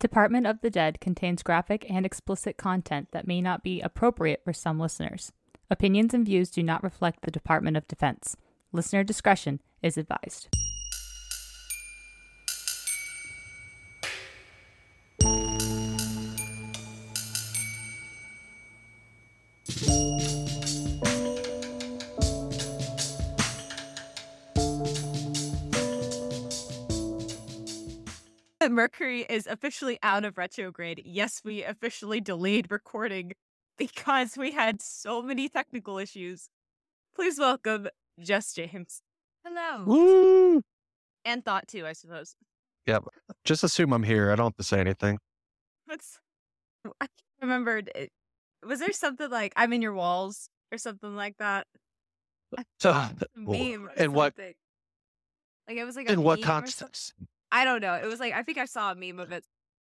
Department of the Dead contains graphic and explicit content that may not be appropriate for some listeners. Opinions and views do not reflect the Department of Defense. Listener discretion is advised. Mercury is officially out of retrograde. Yes, we officially delayed recording because we had so many technical issues. Please welcome Jess James. Hello. Woo! And Thought too, I suppose. Yeah, just assume I'm here. I don't have to say anything. I remembered. Was there something like "I'm in your walls" or something like that? Meme or something. What? Like it was like a in what context? I don't know. It was like, I think I saw a meme of it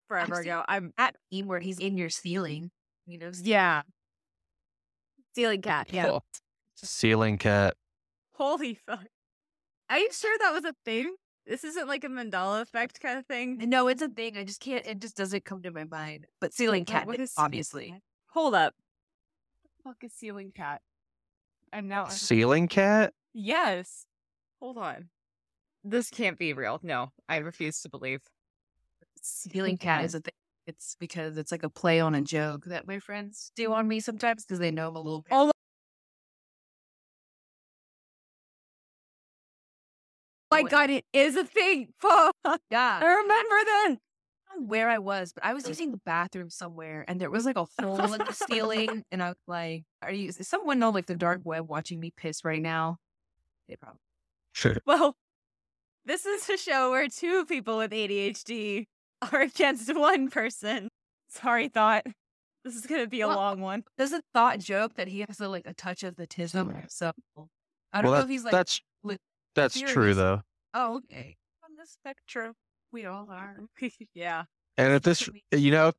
forever ago. I'm at meme where he's in your ceiling. You know? Yeah. Ceiling cat. Yeah. Cool. Ceiling cat. Holy fuck. Are you sure that was a thing? This isn't like a Mandela effect kind of thing? No, it's a thing. I just can't. It just doesn't come to my mind. But ceiling cat, what is obviously. Cat? Hold up. What the fuck is ceiling cat? I'm now. Ceiling cat? Yes. Hold on. This can't be real. No, I refuse to believe. Ceiling cat is a thing. It's because it's like a play on a joke that my friends do on me sometimes because they know I'm a little bit. Oh my god, it is a thing. Fuck. Yeah. I remember then. I don't know where I was, but I was using the bathroom somewhere and there was like a hole in the ceiling. And I was like, is someone on like the dark web watching me piss right now? They probably. Sure. Well. This is a show where two people with ADHD are against one person. Sorry, Thought. This is going to be a long one. Doesn't Thought joke that he has like a touch of the tism? So I don't know if he's like... That's serious. True, though. Oh, okay. On the spectrum, we all are. Yeah. And if this, you know,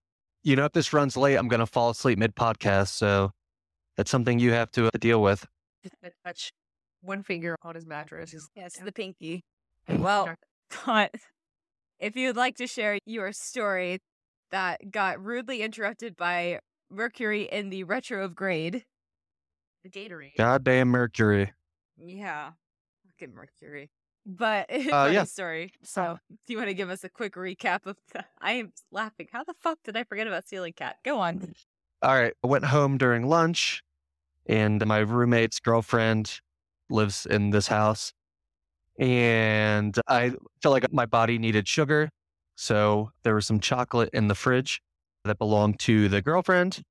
if this runs late, I'm going to fall asleep mid-podcast. So that's something you have to deal with. Touch one finger on his mattress. Yes, the pinky. Well, Thought, if you'd like to share your story that got rudely interrupted by Mercury in the retrograde, the Gatorade. Goddamn Mercury. Yeah. Fucking Mercury. But it's a funny story. So do you want to give us a quick recap of that? I am laughing. How the fuck did I forget about Ceiling Cat? Go on. All right. I went home during lunch and my roommate's girlfriend lives in this house. And I felt like my body needed sugar. So there was some chocolate in the fridge that belonged to the girlfriend.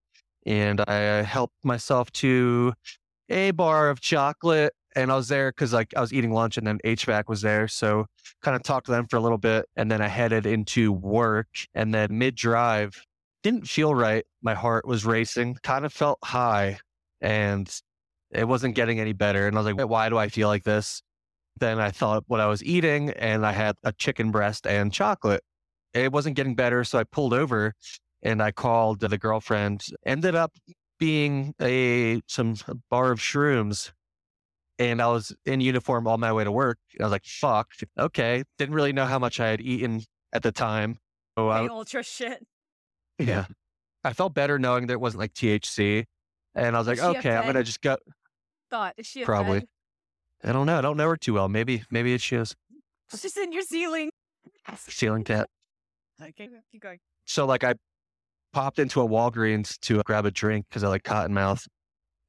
And I helped myself to a bar of chocolate. And I was there because like I was eating lunch and then HVAC was there. So kind of talked to them for a little bit. And then I headed into work. And then mid-drive, didn't feel right. My heart was racing, kind of felt high. And it wasn't getting any better. And I was like, wait, why do I feel like this? Then I thought what I was eating and I had a chicken breast and chocolate. It wasn't getting better. So I pulled over and I called the girlfriend. Ended up being a bar of shrooms and I was in uniform on my way to work. I was like, fuck, okay. Didn't really know how much I had eaten at the time. So the ultra shit. Yeah. I felt better knowing that it wasn't like THC. And I was like, okay, I'm going to just go. Thought, is she probably. Bed? I don't know. I don't know her too well. Maybe it is. She's in your ceiling. Ceiling cat. Okay, keep going. So like I popped into a Walgreens to grab a drink because I like cottonmouth.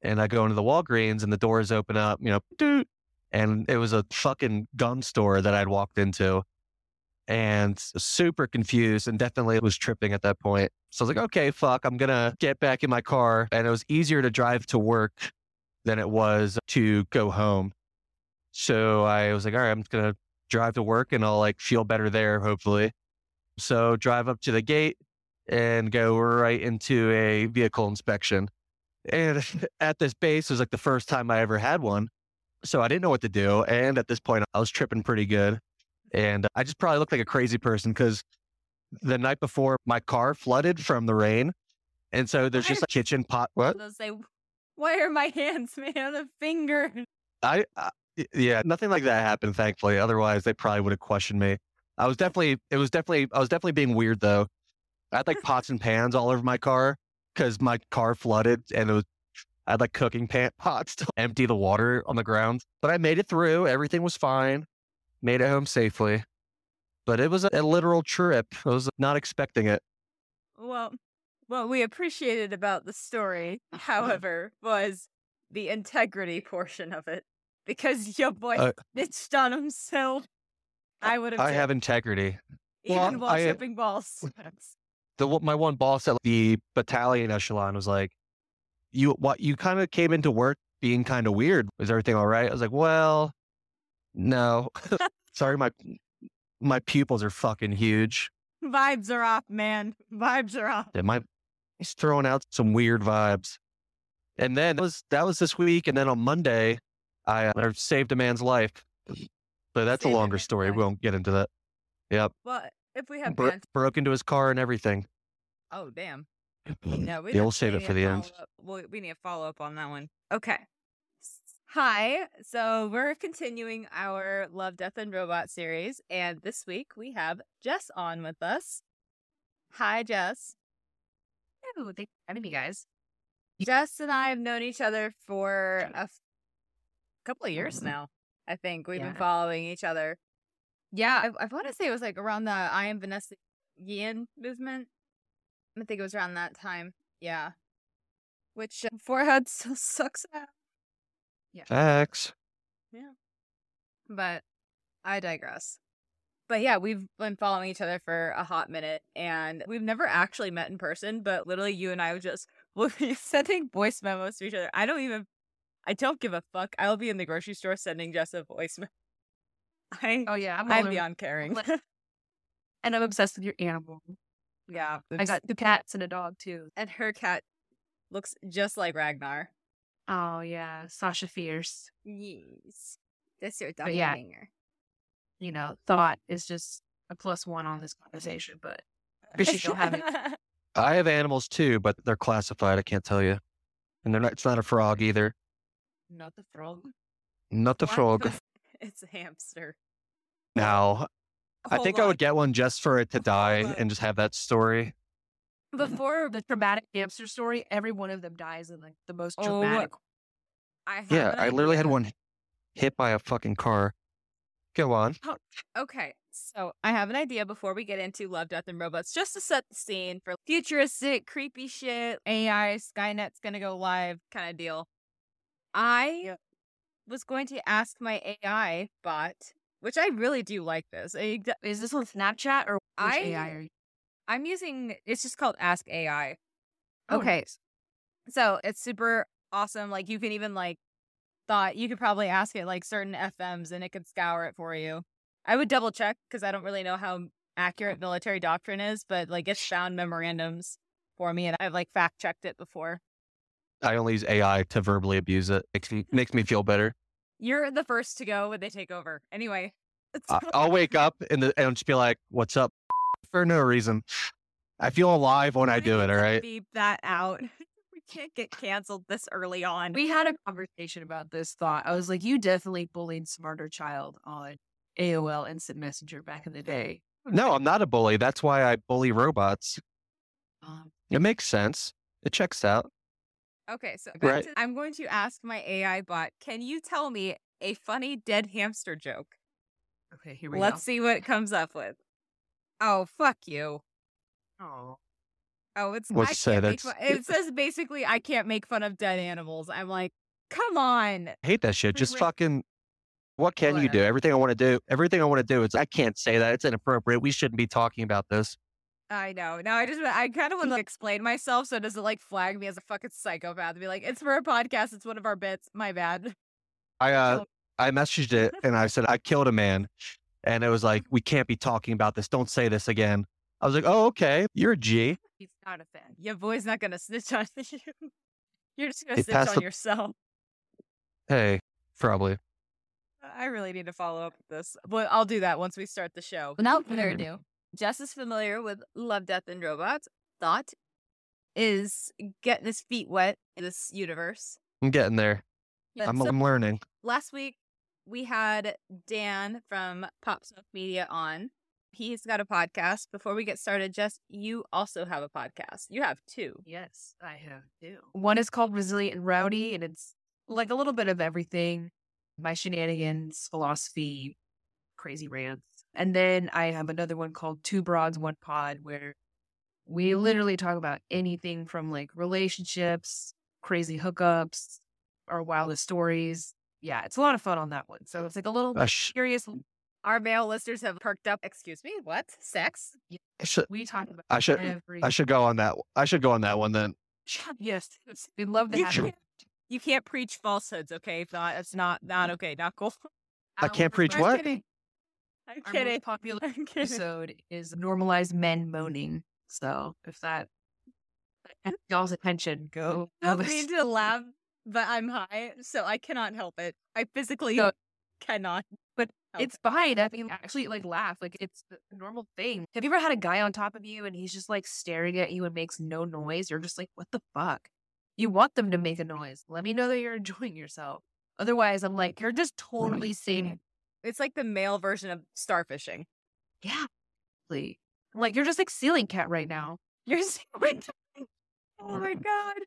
And I go into the Walgreens and the doors open up, you know, doot, and it was a fucking gun store that I'd walked into and super confused and definitely was tripping at that point. So I was like, okay, fuck, I'm going to get back in my car. And it was easier to drive to work than it was to go home. So I was like, all right, I'm just going to drive to work and I'll like feel better there, hopefully. So drive up to the gate and go right into a vehicle inspection. And at this base, it was like the first time I ever had one. So I didn't know what to do. And at this point, I was tripping pretty good. And I just probably looked like a crazy person because the night before my car flooded from the rain. And so there's just a kitchen pot. What? They'll say, why are my hands made out of fingers? Yeah, nothing like that happened, thankfully. Otherwise, they probably would have questioned me. I was definitely being weird though. I had like pots and pans all over my car because my car flooded, and it was, I had like cooking pots to empty the water on the ground. But I made it through. Everything was fine. Made it home safely. But it was a literal trip. I was not expecting it. Well, what we appreciated about the story, however, was the integrity portion of it. Because your boy snitched on himself. I have integrity. Even while shipping balls. My one boss at the battalion echelon was like, you kind of came into work being kind of weird. Is everything all right? I was like, well, no. Sorry, my pupils are fucking huge. Vibes are off, man. Vibes are off. And he's throwing out some weird vibes. And then that was this week. And then on Monday, I saved a man's life. So that's a longer story. We won't get into that. Yep. Well, if we have broke into his car and everything. Oh, damn. No, we'll save it for the end. We need a follow-up on that one. Okay. Hi. So we're continuing our Love, Death, and Robots series. And this week we have Jess on with us. Hi, Jess. Oh, thank you for having me, guys. Jess and I have known each other for a couple of years now, I think. We've been following each other. Yeah, I want to say it was like around the I Am Vanessa Guillen movement. I think it was around that time. Yeah. Which forehead still sucks out. Yeah. Facts. Yeah. But I digress. But yeah, we've been following each other for a hot minute, and we've never actually met in person, but literally you and I would just be sending voice memos to each other. I don't give a fuck. I'll be in the grocery store sending Jess a voice memo. I'm beyond caring. And I'm obsessed with your animal. Yeah. I got 2 cats and a dog, too. And her cat looks just like Ragnar. Oh, yeah. Sasha Fierce. Yes. That's your dog hanger. You know, thought is just a +1 on this conversation, but she still have it. I have animals, too, but they're classified. I can't tell you. And it's not a frog, either. Not the frog? Not the frog. It's a hamster. No. I think I would get one just for it to die and just have that story. Before the traumatic hamster story, every one of them dies in like the most traumatic. I literally had one hit by a fucking car. Go on. Oh, okay, so I have an idea before we get into Love, Death, and Robots, just to set the scene for futuristic, creepy shit, AI, Skynet's gonna go live kind of deal. I was going to ask my AI bot, which I really do like this. Is this on Snapchat or which AI are you? I'm using, it's just called Ask AI. Oh, okay. Nice. So it's super awesome. Like you can even you could probably ask it like certain FMs and it could scour it for you. I would double check because I don't really know how accurate military doctrine is, but like it's found memorandums for me and I've like fact checked it before. I only use AI to verbally abuse it. It makes me feel better. You're the first to go when they take over. Anyway. I'll wake up and just be like, what's up? For no reason. I feel alive when I do it, all right? Beep that out. We can't get canceled this early on. We had a conversation about this thought. I was like, you definitely bullied Smarter Child on AOL Instant Messenger back in the day. No, I'm not a bully. That's why I bully robots. It makes sense. It checks out. Okay, so right. I'm going to ask my AI bot, can you tell me a funny dead hamster joke? Okay, here we go. Let's see what it comes up with. Oh, fuck you. Oh. Oh, it's... What's it say? It says basically, I can't make fun of dead animals. I'm like, come on. I hate that shit. Just fucking... What can you do? Everything I want to do is... I can't say that. It's inappropriate. We shouldn't be talking about this. I know. Now I kind of want to explain myself so it doesn't like flag me as a fucking psychopath and be like, it's for a podcast. It's one of our bits. My bad. I messaged it and I said, I killed a man. And it was like, we can't be talking about this. Don't say this again. I was like, oh, okay. You're a G. He's not a fan. Your boy's not going to snitch on you. You're just going to snitch on yourself. Hey, probably. I really need to follow up with this. But I'll do that once we start the show. Without further ado. Jess is familiar with Love, Death, and Robots. Thought is getting his feet wet in this universe. I'm getting there. Yeah, I'm learning. Last week, we had Dan from Pop Smoke Media on, He's got a podcast. Before we get started, Jess, you also have a podcast. You have two. Yes, I have two. One is called Resilient and Rowdy, and it's like a little bit of everything. My shenanigans, philosophy, crazy rants. And then I have another one called Two Broads One Pod, where we literally talk about anything from like relationships, crazy hookups, our wildest stories. Yeah, it's a lot of fun on that one. So it's like a little curious. Our male listeners have perked up. Excuse me, what? Sex? Yeah. We talk about everything. I should go on that one then. Yes. We'd love to have you. You can't preach falsehoods, okay? If not, it's not okay. Not cool. I can't preach what? I'm kidding. Most popular episode is normalized men moaning. So if that y'all's attention, go. I need to laugh, but I'm high, so I cannot help it. I physically cannot. But it's fine. I mean, actually, like, laugh. Like, it's the normal thing. Have you ever had a guy on top of you and he's just like staring at you and makes no noise? You're just like, what the fuck? You want them to make a noise. Let me know that you're enjoying yourself. Otherwise, I'm like, you're just totally seeing. It's like the male version of starfishing. Yeah. Like, you're just like Ceiling Cat right now. You're Ceiling Cat. Oh, my God.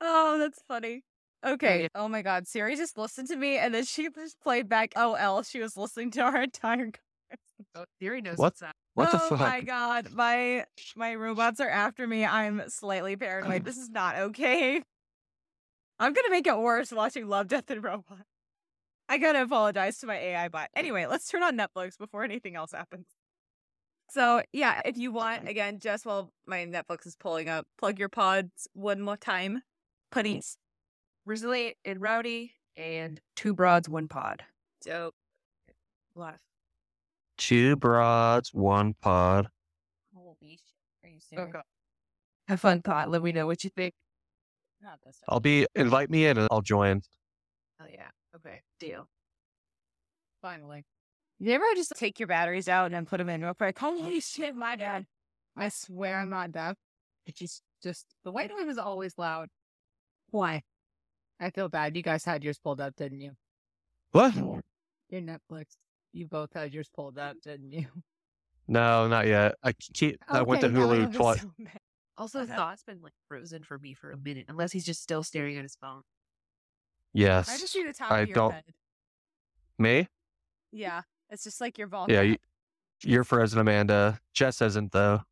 Oh, that's funny. Okay. Oh, my God. Siri just listened to me, and then she just played back OL. She was listening to our entire conversation. Siri knows what's that. What the fuck? Oh, my God. My robots are after me. I'm slightly paranoid. This is not okay. I'm going to make it worse watching Love, Death, and Robots. I got to apologize to my AI bot. Anyway, let's turn on Netflix before anything else happens. So, yeah, if you want, again, just while my Netflix is pulling up, plug your pods one more time, please. Resilient and Rowdy and Two Broads, One Pod. Dope. Love. Two Broads, One Pod. Holy shit. Are you serious? Oh, God. Have fun, pod. Let me know what you think. Not this time. Invite me in and I'll join. Oh, yeah. Okay. Deal. Finally. You ever just take your batteries out and then put them in real quick? Holy shit, my dad. I swear I'm not deaf. It's just, the white noise is always loud. Why? I feel bad. You guys had yours pulled up, didn't you? What? Your Netflix. You both had yours pulled up, didn't you? No, not yet. I went to Hulu twice. So also, thought's been like frozen for me for a minute, unless he's just still staring at his phone. Yes. I just see the top of your head. Me? Yeah. It's just like your volcano. Yeah, you're frozen, Amanda. Jess isn't, though.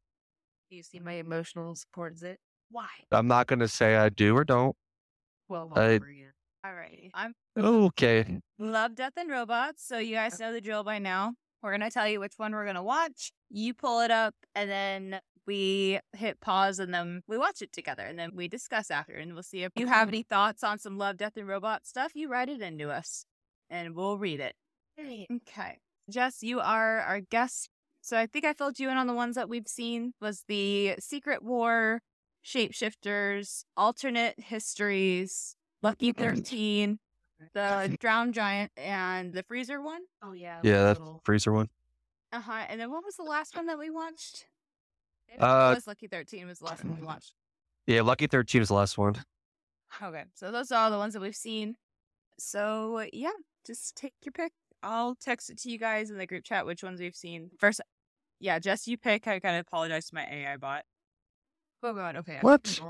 Do you see my emotional support zit? Why? I'm not going to say I do or don't. Well, over again. All righty. Okay. Love, Death, and Robots. So you guys know the drill by now. We're going to tell you which one we're going to watch. You pull it up, and then we hit pause, and then we watch it together, and then we discuss after, and we'll see if you have any thoughts on some Love, Death, and Robots stuff. You write it into us, and we'll read it. Okay. Jess, you are our guest. So I think I filled you in on the ones that we've seen was the Secret War, Shapeshifters, Alternate Histories, Lucky 13, the Drowned Giant, and the Freezer one. Oh, yeah. Yeah, that's the Freezer one. Uh-huh. And then what was the last one that we watched? It was Lucky 13 was the last one we watched. Yeah, Lucky 13 was the last one. Okay. So those are all the ones that we've seen. So, yeah, just take your pick. I'll text it to you guys in the group chat which ones we've seen. First, yeah, Jess, you pick. I kind of apologize to my AI bot. Oh, God. Okay. What?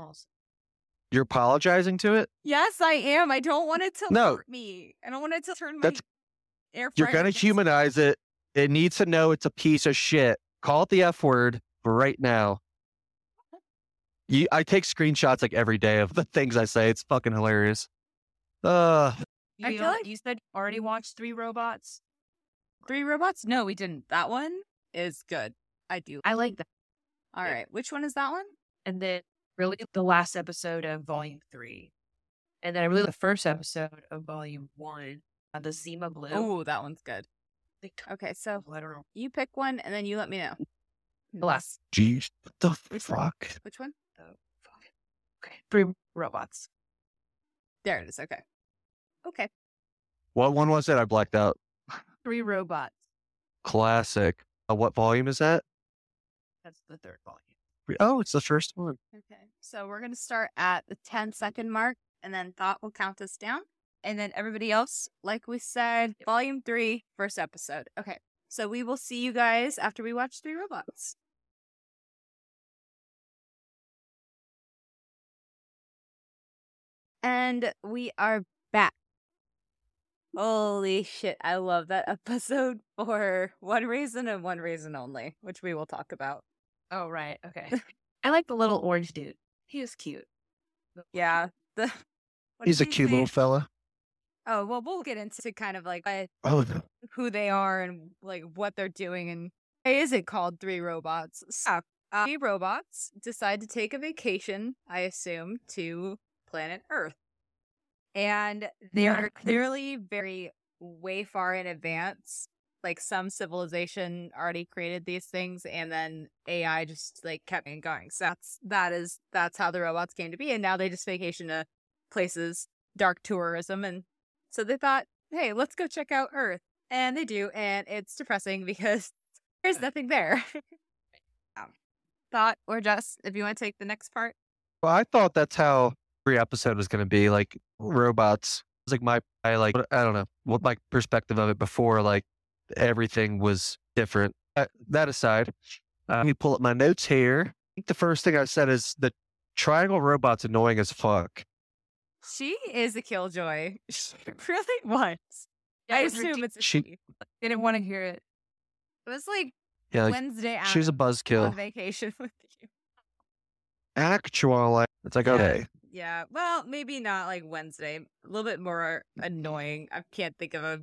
You're apologizing to it? Yes, I am. I don't want it to hurt me. I don't want it to turn my air fryer. You're going to humanize it. It needs to know it's a piece of shit. Call it the F word right now. I take screenshots like every day of the things I say. It's fucking hilarious. I feel like you said you already watched Three Robots. Three Robots? No, we didn't. That one is good. I do. I like that. All right. Which one is that one? And then really the last episode of Volume 3. And then I really the first episode of Volume 1, the Zima Blue. Oh, that one's good. Okay, so you pick one and then you let me know. The last. Jeez, what the fuck? Which one? Oh, fuck. Okay, Three Robots. There it is. Okay. What one was it? I blacked out. Three Robots. Classic. What volume is that? That's the third volume. Oh, it's the first one. Okay. So we're going to start at the 10-second mark, and then Thought will count us down. And then everybody else, like we said, Volume 3, first episode. Okay. So we will see you guys after we watch Three Robots. And we are back. Holy shit, I love that episode for one reason and one reason only, which we will talk about. Oh, right. Okay. I like the little orange dude. He was cute. Yeah. He's a cute little fella. Oh, well, we'll get into kind of like who they are and like what they're doing. And why is it called Three Robots? So, Three Robots decide to take a vacation, I assume, to planet Earth. And they are clearly very way far in advance. Like some civilization already created these things and then AI just like kept it going. So that's how the robots came to be. And now they just vacation to places, dark tourism. And so they thought, hey, let's go check out Earth. And they do. And it's depressing because there's nothing there. Thought or Jess, if you want to take the next part. Well, I thought that's how every episode was going to be, like robots. It's like I don't know what my perspective of it before, like everything was different. That aside, let me pull up my notes here. I think the first thing I said is the triangle robot's annoying as fuck. She is a killjoy. She really was. Yeah, I assume it's she didn't want to hear it. It was like, yeah, like Wednesday afternoon. She was a buzzkill. On vacation with you. Actually, it's like, okay. Yeah, well, maybe not like Wednesday. A little bit more annoying. I can't think of a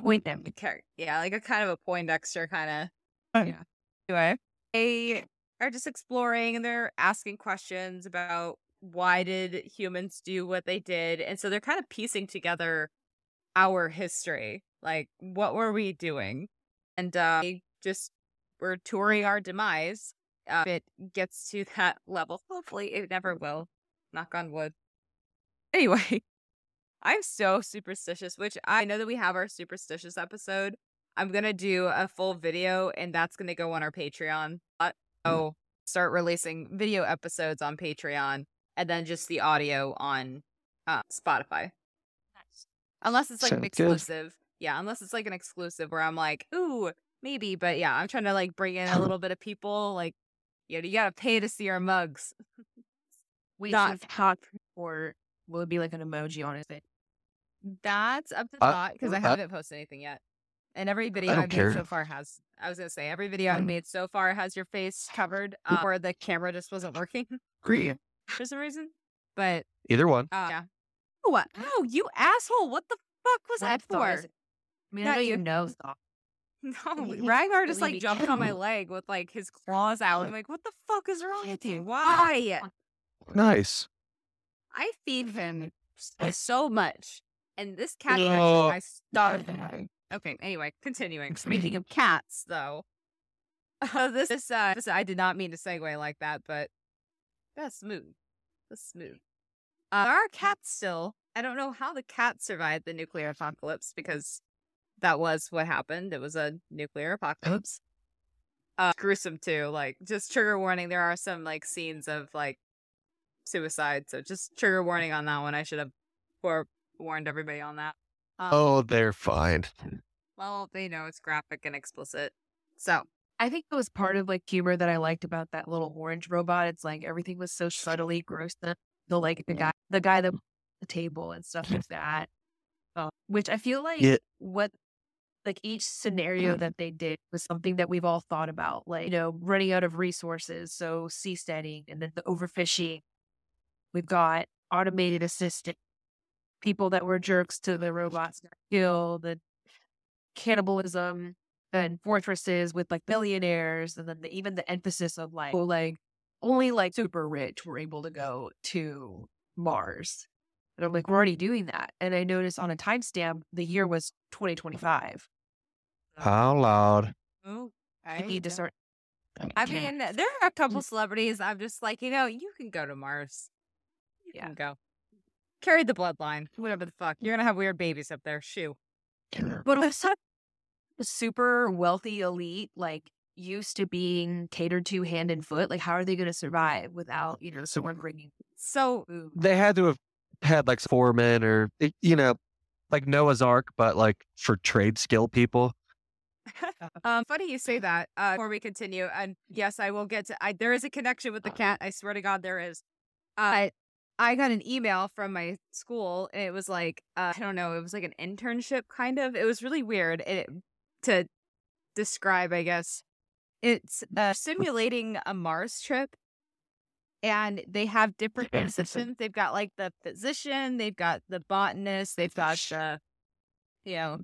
Poindexter. Yeah, like a kind of a Poindexter kind of. Yeah. Anyway, they are just exploring and they're asking questions about why did humans do what they did, and so they're kind of piecing together our history, like what were we doing, and we're touring our demise. If it gets to that level, hopefully it never will. Knock on wood. Anyway. I'm so superstitious, which I know that we have our superstitious episode. I'm going to do a full video, and that's going to go on our Patreon. So start releasing video episodes on Patreon, and then just the audio on Spotify. Nice. Unless it's like an exclusive. Good. Yeah, unless it's like an exclusive where I'm like, ooh, maybe. But yeah, I'm trying to like bring in a little bit of people. Like, you know, you got to pay to see our mugs. We not hot for... Will it be like an emoji on his face? That's up to thought because I haven't posted anything yet. And every video I've made so far has, I was going to say, every video I've made so far has your face covered or the camera just wasn't working. Great. For some reason. But either one. Yeah. Oh, what? Oh, you asshole. What the fuck was that for? I mean, I know you know. No, Ragnar just like jumped on my leg with like his claws out. I'm like, what the fuck is wrong with you? Why? Nice. I feed him so much, and this cat I starved him. Okay, anyway, continuing. Speaking of cats, though, I did not mean to segue like that, but that's smooth. That's smooth. There are cats still. I don't know how the cat survived the nuclear apocalypse because that was what happened. It was a nuclear apocalypse. Gruesome too. Like, just trigger warning. There are some like scenes of like. Suicide, so just trigger warning on that one. I should have forewarned everybody on that. They're fine. Well, they know it's graphic and explicit. So I think it was part of like humor that I liked about that little orange robot. It's like everything was so subtly gross. The like the guy that the table and stuff like that. Which I feel like each scenario that they did was something that we've all thought about, like, you know, running out of resources, so seasteading, and then the overfishing. We've got automated assistant, people that were jerks to the robots, kill the cannibalism, and fortresses with like billionaires, and then even the emphasis of like only like super rich were able to go to Mars. And I'm like, we're already doing that. And I noticed on a timestamp, the year was 2025. How loud? Oh, I need to start. I mean, there are a couple celebrities. I'm just like, you know, you can go to Mars. You can go. Carry the bloodline. Whatever the fuck. You're going to have weird babies up there. Shoo. But with such a super wealthy elite, like, used to being catered to hand and foot, like, how are they going to survive without, you know, someone bringing... So... They had to have had, like, foremen or, you know, like Noah's Ark, but, like, for trade skill people. Funny you say that before we continue. And yes, I will get to, there is a connection with the cat. I swear to God, there is. I got an email from my school, and it was like, I don't know, it was like an internship kind of. It was really weird to describe, I guess. It's simulating a Mars trip, and they have different positions. They've got like the physician, they've got the botanist, they've got the, you know,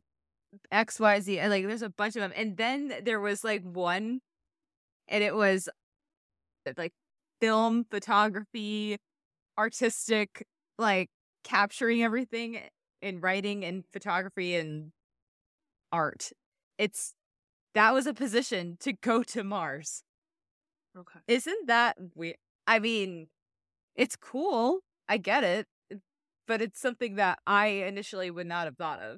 XYZ. Like there's a bunch of them. And then there was like one, and it was like film, photography, artistic, like capturing everything in writing and photography and art. That was a position to go to Mars. Okay. Isn't that weird? I mean, it's cool. I get it. But it's something that I initially would not have thought of.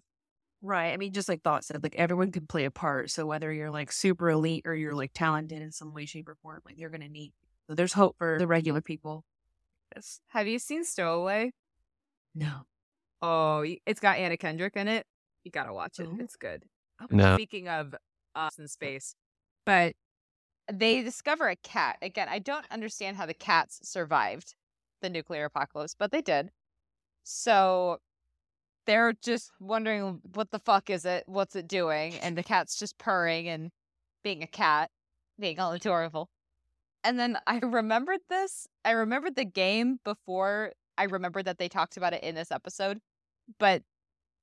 Right. I mean, just like Thought said, like everyone can play a part. So whether you're like super elite or you're like talented in some way, shape, or form, like you're going to need. So there's hope for the regular people. Have you seen Stowaway? No. Oh, it's got Anna Kendrick in it. You got to watch it. Ooh. It's good. No. Speaking of in space, but they discover a cat. Again, I don't understand how the cats survived the nuclear apocalypse, but they did. So they're just wondering, what the fuck is it? What's it doing? And the cat's just purring and being a cat, being all adorable. And then I remembered this. I remembered the game before I remembered that they talked about it in this episode. But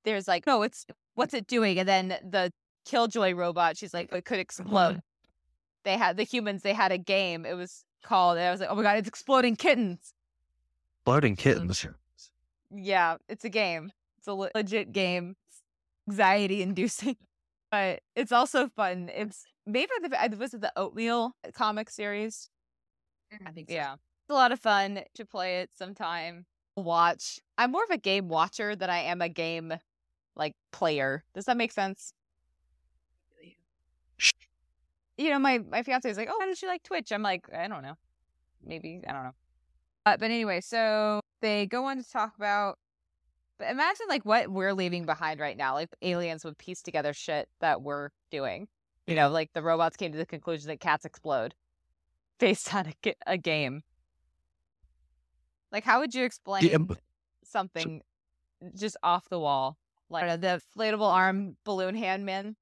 there's like, no, it's what's it doing? And then the Killjoy robot, she's like, it could explode. They had the humans. They had a game. It was called. And I was like, oh my god, it's exploding kittens. Exploding kittens. Yeah, it's a game. It's a legit game. Anxiety inducing, but it's also fun. It's made by the Oatmeal comic series. I think so. Yeah, it's a lot of fun to play it sometime. Watch. I'm more of a game watcher than I am a game like player. Does that make sense? You know, my fiance is like, oh, why don't you like Twitch? I'm like, I don't know. Maybe, I don't know. But anyway, so they go on to talk about, but imagine like what we're leaving behind right now. Like aliens would piece together shit that we're doing. You know, like the robots came to the conclusion that cats explode based on a game. Like how would you explain something just off the wall? Like the inflatable arm balloon hand man.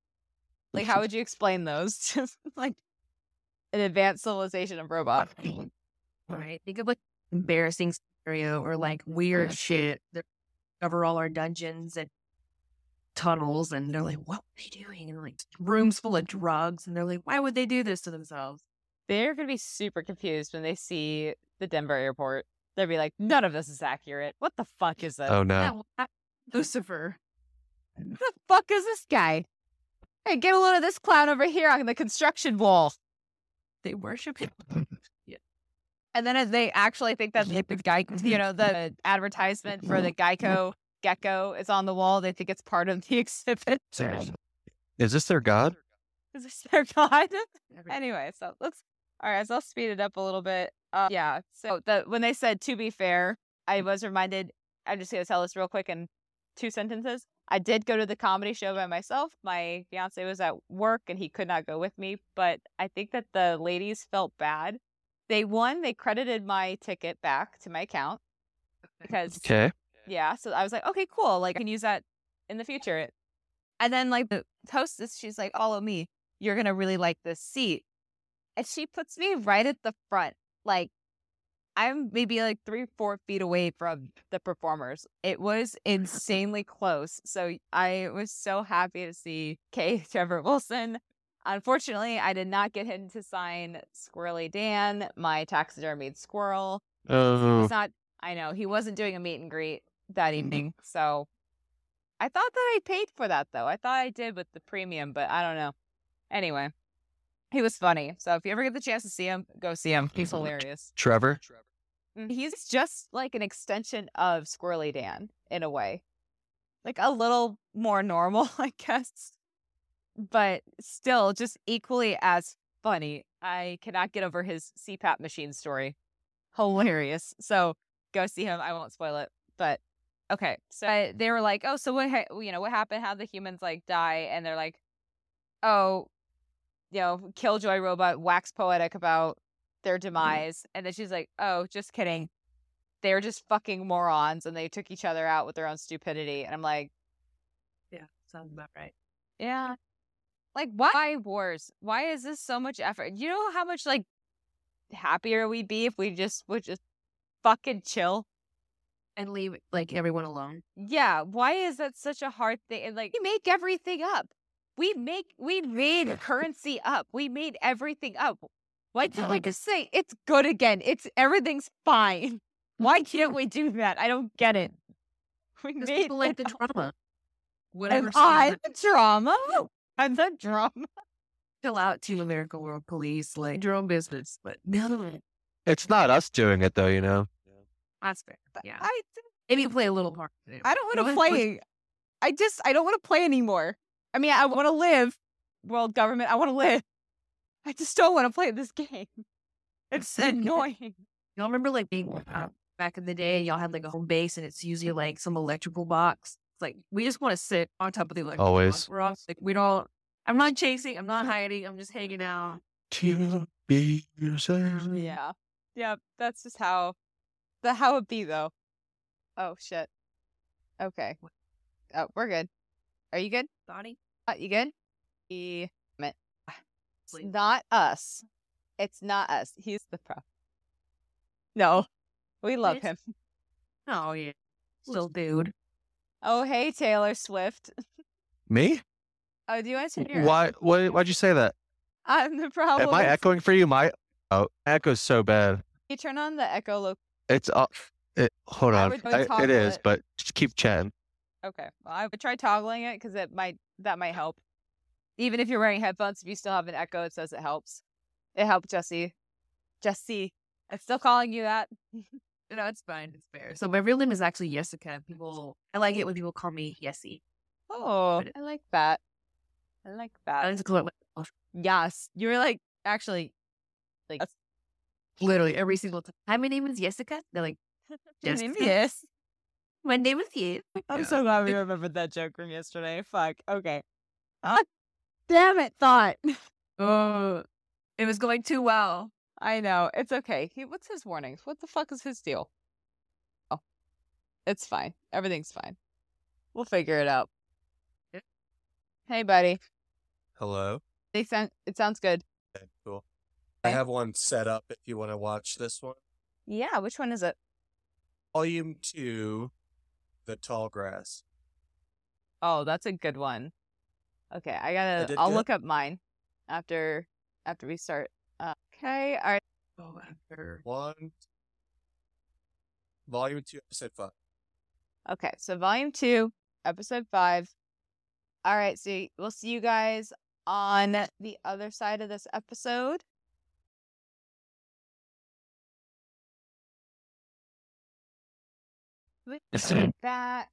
Like, how would you explain those? Just like an advanced civilization of robots. Right. Think of like embarrassing scenario or like weird shit. They cover all our dungeons and tunnels, and they're like, what were they doing? And like rooms full of drugs, and they're like, why would they do this to themselves? They're going to be super confused when they see the Denver airport. They'll be like, none of this is accurate. What the fuck is this? Oh, no. Lucifer. Who the fuck is this guy? Hey, get a load of this clown over here on the construction wall. They worship him. Yeah. And then they actually think that the guy, you know, the advertisement for the Geico gecko is on the wall. They think it's part of the exhibit. Is this their god? Is this their god? Anyway, so all right, so I'll speed it up a little bit. Yeah. So when they said, to be fair, I was reminded, I'm just going to tell this real quick in 2 sentences. I did go to the comedy show by myself. My fiance was at work and he could not go with me, but I think that the ladies felt bad. They credited my ticket back to my account because, yeah. So I was like, okay, cool. Like I can use that in the future. And then like the hostess, she's like, follow me. You're going to really like this seat. And she puts me right at the front. Like I'm maybe like 3-4 feet away from the performers. It was insanely close. So I was so happy to see K. Trevor Wilson. Unfortunately, I did not get him to sign Squirrely Dan, my taxidermied squirrel. Oh. I know, he wasn't doing a meet and greet that evening. So I thought that I paid for that, though. I thought I did with the premium, but I don't know. Anyway. He was funny. So if you ever get the chance to see him, go see him. He's hilarious. Trevor? He's just like an extension of Squirrely Dan in a way. Like a little more normal, I guess. But still just equally as funny. I cannot get over his CPAP machine story. Hilarious. So go see him. I won't spoil it. But okay. So they were like, oh, so what happened? How the humans like die? And they're like, oh, you know, Killjoy Robot wax poetic about their demise. Mm-hmm. And then she's like, oh, just kidding. They're just fucking morons and they took each other out with their own stupidity. And I'm like, yeah, sounds about right. Yeah. Like, why wars? Why is this so much effort? You know how much, like, happier we'd be if we just would just fucking chill? And leave, like, everyone alone? Yeah. Why is that such a hard thing? And, like, we make everything up. We made currency up. We made everything up. Why can't we just say, it's good again. Everything's fine. Why can't we do that? I don't get it. Because people like the drama. Whatever. And I'm the drama. Still out to American World Police, like your own business, but no. It's not us doing it though, you know. Yeah. That's fair. Yeah. Maybe play a little part. I don't want to play. I don't want to play anymore. I mean, I want to live. World government, I want to live. I just don't want to play this game. It's annoying. Y'all remember like being back in the day and y'all had like a home base and it's usually like some electrical box. Like, we just want to sit on top of the electric. Always. We're all, like, we don't, I'm not chasing. I'm not hiding. I'm just hanging out. To be yourself. Yeah. Yeah. That's just how it be, though. Oh, shit. Okay. Oh, we're good. Are you good? Bonnie? You good? It's not us. It's not us. He's the pro. No. We love him. Oh, yeah. Little dude. Oh, hey, Taylor Swift. Me? Oh, do you want to hear? Why'd you say that? I'm the problem. Am I echoing for you? Echo's so bad. You turn on the echo look. It's off. Hold on. It is, but just keep chatting. Okay. Well, I would try toggling it because that might help. Even if you're wearing headphones, if you still have an echo, it says it helps. It helped Jesse. Jesse. I'm still calling you that. No, it's fine. It's fair. So my real name is actually Jessica. I like it when people call me Yessie. Oh, I like that. I like that. I like to call it myself. Yes. You were like, actually, like, that's literally every single time. Hi, my name is Jessica. They're like, Jessica. My name is Yes. My name is Yes. I'm so glad we remembered that joke from yesterday. Fuck. Okay. Oh, damn it, thought. Oh, it was going too well. I know. It's okay. What's his warnings? What the fuck is his deal? Oh, it's fine. Everything's fine. We'll figure it out. Yeah. Hey, buddy. Hello. It sounds good. Okay, cool. Okay. I have one set up if you want to watch this one. Yeah. Which one is it? Volume 2, The Tall Grass. Oh, that's a good one. Okay. I'll look up mine after we start. Okay, all right. Oh, after 1, Volume 2, Episode 5. Okay, so Volume 2, Episode 5. All right, so we'll see you guys on the other side of this episode. With that,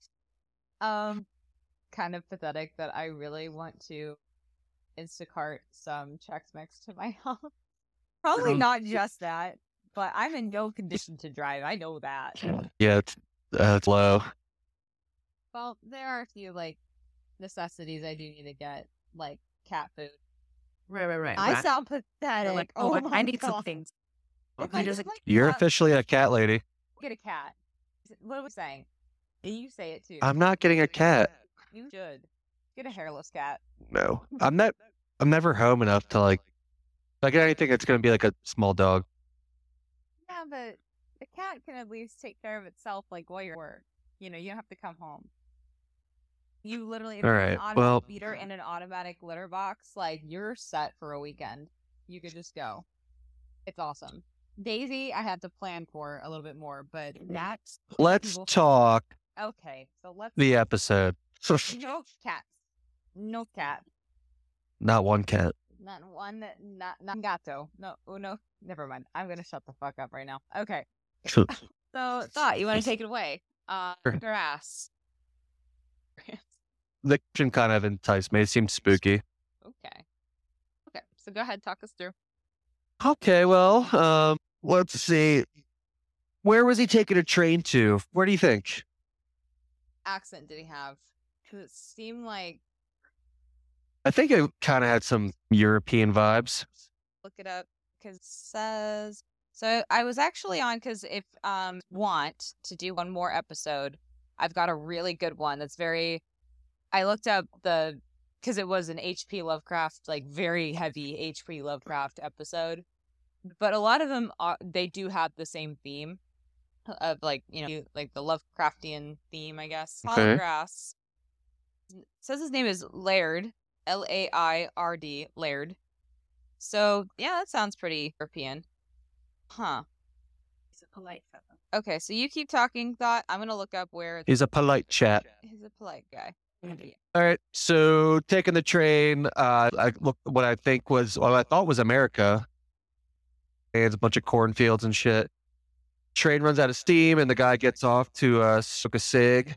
kind of pathetic that I really want to Instacart some Chex Mix to my house. Probably not just that, but I'm in no condition to drive. I know that. Yeah, it's low. Well, there are a few, like, necessities I do need to get, like cat food. Right. I sound pathetic. Like, oh my God. I need some things. You're officially a cat lady. Get a cat. What was I saying? You say it too. I'm not getting a cat. You should. Get a hairless cat. No. I'm never home enough to, like, like anything, it's going to be like a small dog. Yeah, but the cat can at least take care of itself, like, while you're at work. You know, you don't have to come home. You literally have an automatic feeder and an automatic litter box. Like, you're set for a weekend. You could just go. It's awesome. Daisy, I had to plan for a little bit more, but that's... Let's talk. Okay, so let's... The episode. No cats. No cat. Not one cat. Not one, not gato. No, uno. Never mind. I'm going to shut the fuck up right now. Okay. So, Thought, you want to take it away? Grass. The kitchen kind of enticed me. It seemed spooky. Okay. So go ahead. Talk us through. Okay. Well, let's see. Where was he taking a train to? Where do you think? Accent did he have? Because it seemed like I think it kind of had some European vibes. Look it up because it says... So I was actually on because if want to do one more episode, I've got a really good one that's very... I looked up the... Because it was an HP Lovecraft, like very heavy HP Lovecraft episode. But a lot of them, they do have the same theme of like, you know, like the Lovecraftian theme, I guess. Okay. Holograss. Says his name is Laird. Laird. Laird. So, yeah, that sounds pretty European. Huh. He's a polite fellow. Okay, so you keep talking, Thought. I'm going to look up where... He's a polite chap. He's a polite guy. Yeah. All right, so taking the train, I looked what I think was, what I thought was America. And it's a bunch of cornfields and shit. Train runs out of steam and the guy gets off to smoke a cig.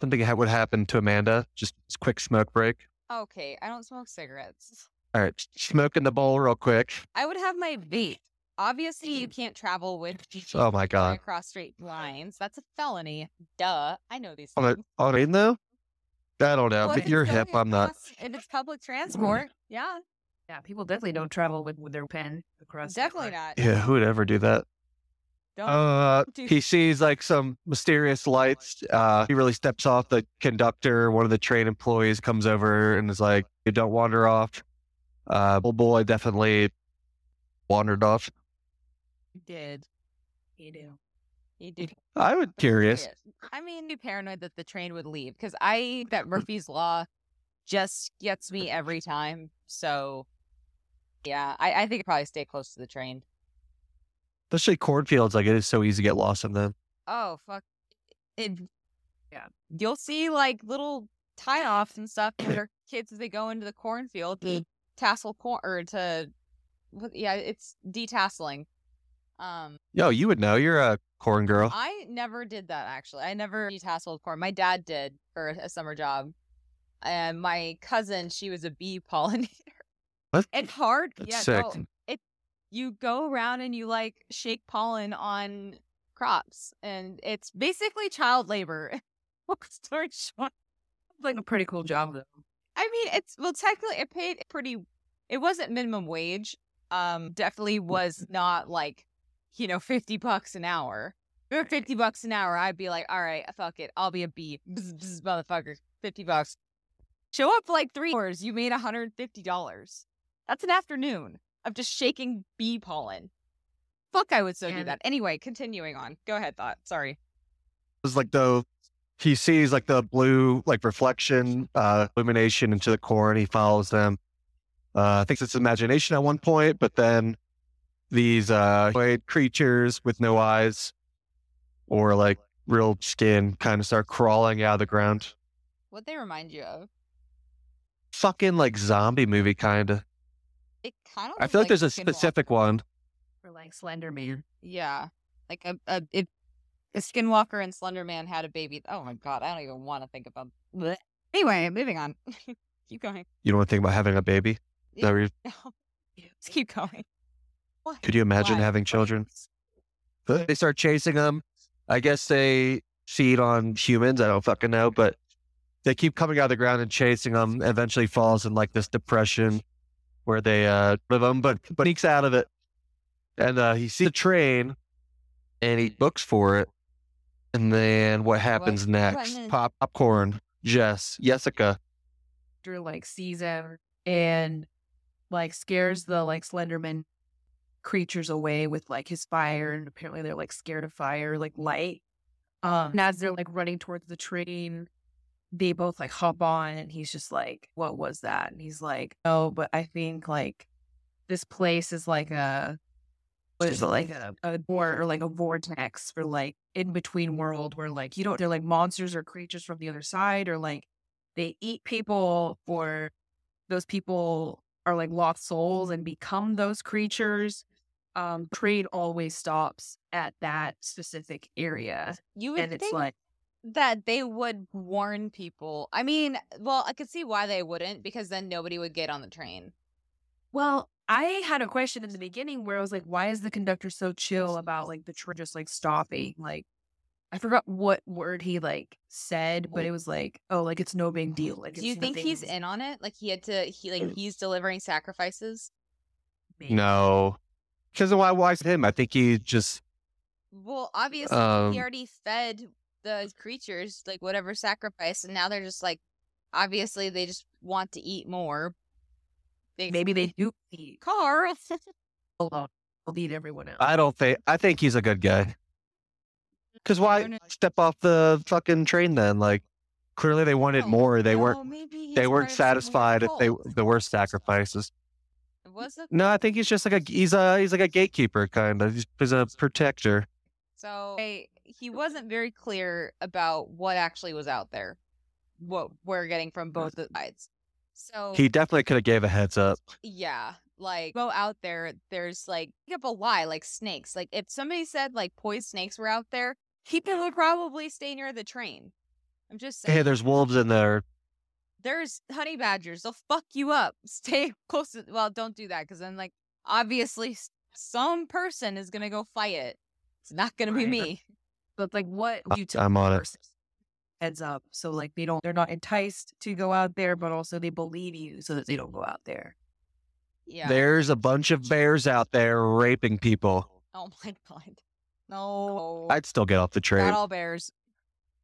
Something would happen to Amanda. Just a quick smoke break. Okay, I don't smoke cigarettes. All right, smoke in the bowl real quick. I would have my vape. Obviously, you can't travel with oh my God. Across straight lines. That's a felony. Duh. I know these things. On a train, though? I don't know. Well, if you're hip, I'm not. If it's public transport, yeah. Yeah, people definitely don't travel with their pen across. Definitely not. Yeah, who would ever do that? Don't do he sees like some mysterious lights. He really steps off. The conductor, one of the train employees, comes over and is like, "You don't wander off." Old boy definitely wandered off. He did. He do. He did. I was curious. I mean, be paranoid that the train would leave because that Murphy's Law just gets me every time. So, yeah, I think I'd probably stay close to the train. Especially cornfields, like it is so easy to get lost in them. Oh, fuck. Yeah. You'll see like little tie-offs and stuff for kids as they go into the cornfield to tassel corn yeah, it's detasseling. Yo, you would know. You're a corn girl. I never did that, actually. I never detasseled corn. My dad did for a summer job. And my cousin, she was a bee pollinator. What? It's hard. That's sick. No, you go around and you like shake pollen on crops. And it's basically child labor. Long story short. It's like a pretty cool job, though. I mean, technically, it paid pretty... It wasn't minimum wage. Definitely was not like, you know, $50 an hour. If it were $50 an hour, I'd be like, all right, fuck it. I'll be a bee. Bzz, bzz, motherfucker. $50. Show up for like 3 hours. You made $150. That's an afternoon of just shaking bee pollen. Fuck, I would so do that. Anyway, continuing on. Go ahead, Thought. Sorry. It was like he sees like the blue, like reflection, illumination into the corn. He follows them. I think it's imagination at one point, but then these creatures with no eyes or like real skin kind of start crawling out of the ground. What'd they remind you of? Fucking like zombie movie kind of. It kind of. I feel like there's a specific one. Or like Slenderman. Yeah, like a skinwalker and Slenderman had a baby. Oh my God, I don't even want to think about. Blech. Anyway, moving on. Keep going. You don't want to think about having a baby. No, just keep going. What? Could you imagine having children? But they start chasing them. I guess they feed on humans. I don't fucking know, but they keep coming out of the ground and chasing them. Eventually falls in like this depression where they live them, but sneaks out of it. And he sees the train and he books for it. And then what happens next? Popcorn. Jessica. Like sees them and like scares the like Slenderman creatures away with like his fire, and apparently they're like scared of fire, like light. And as they're like running towards the train, they both like hop on, and he's just like, "What was that?" And he's like, "Oh, but I think like this place is like a door or like a vortex for like in between world where like you don't they're like monsters or creatures from the other side or like." They eat people, or those people are like lost souls and become those creatures. Trade always stops at that specific area. You would think that they would warn people. I mean, well, I could see why they wouldn't, because then nobody would get on the train. Well, I had a question in the beginning where I was like, why is the conductor so chill about like the train just like stopping? Like, I forgot what word he like said, but it was like, oh, like it's no big deal. Like, do you think he's in on it? Like he's delivering sacrifices. Maybe. No, because why is him? I think he just. Well, obviously he already fed the creatures like whatever sacrifice, and now they're just like, obviously they just want to eat more. Maybe they do eat Carl alone. They'll eat everyone else. I think he's a good guy. Because why step off the fucking train then? Like, clearly they wanted more. They weren't satisfied if there were sacrifices. No, I think he's just like he's like a gatekeeper kind of. He's a protector. So he wasn't very clear about what actually was out there, what we're getting from both sides. So he definitely could have gave a heads up. Yeah. Like, go out there, there's like, pick up a lie, like snakes. Like, if somebody said like poised snakes were out there, people would probably stay near the train. I'm just saying. Hey, there's wolves in there. There's honey badgers. They'll fuck you up. Stay close to, well, don't do that, because then, like, obviously some person is going to go fight it. It's not going to be me. But, like, what you tell the person heads up. So, like, they're not enticed to go out there, but also they believe you so that they don't go out there. Yeah. There's a bunch of bears out there raping people. Oh my god! No, I'd still get off the train. Not all bears.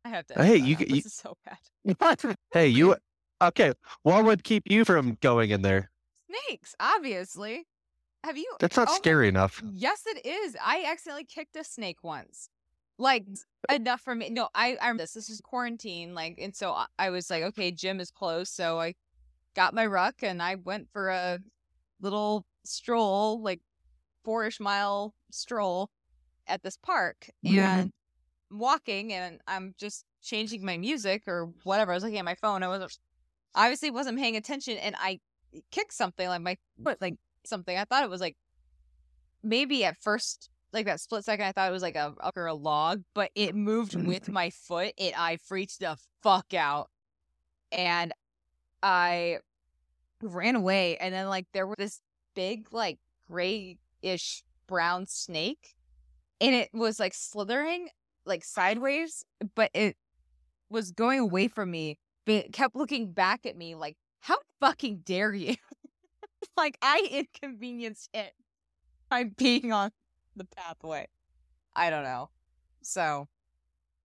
I have to. Hey, this is so bad. Hey, you. Okay, what would keep you from going in there? Snakes, obviously. Have you? That's not scary enough. Yes, it is. I accidentally kicked a snake once. Like enough for me. No, I remember this. This is quarantine. Like, and so I was like, okay, gym is closed, so I got my ruck and I went for a little stroll, like 4-ish mile stroll at this park, and I'm walking and I'm just changing my music or whatever. I was looking at my phone. I obviously wasn't paying attention, and I kicked something, like my foot, like something. I thought it was like, maybe at first, like that split second, I thought it was like a log, but it moved with my foot. I freaked the fuck out, and I ran away, and then like there was this big like grayish brown snake, and it was like slithering like sideways, but it was going away from me, but it kept looking back at me like, how fucking dare you. Like, I inconvenienced it by being on the pathway. I don't know. So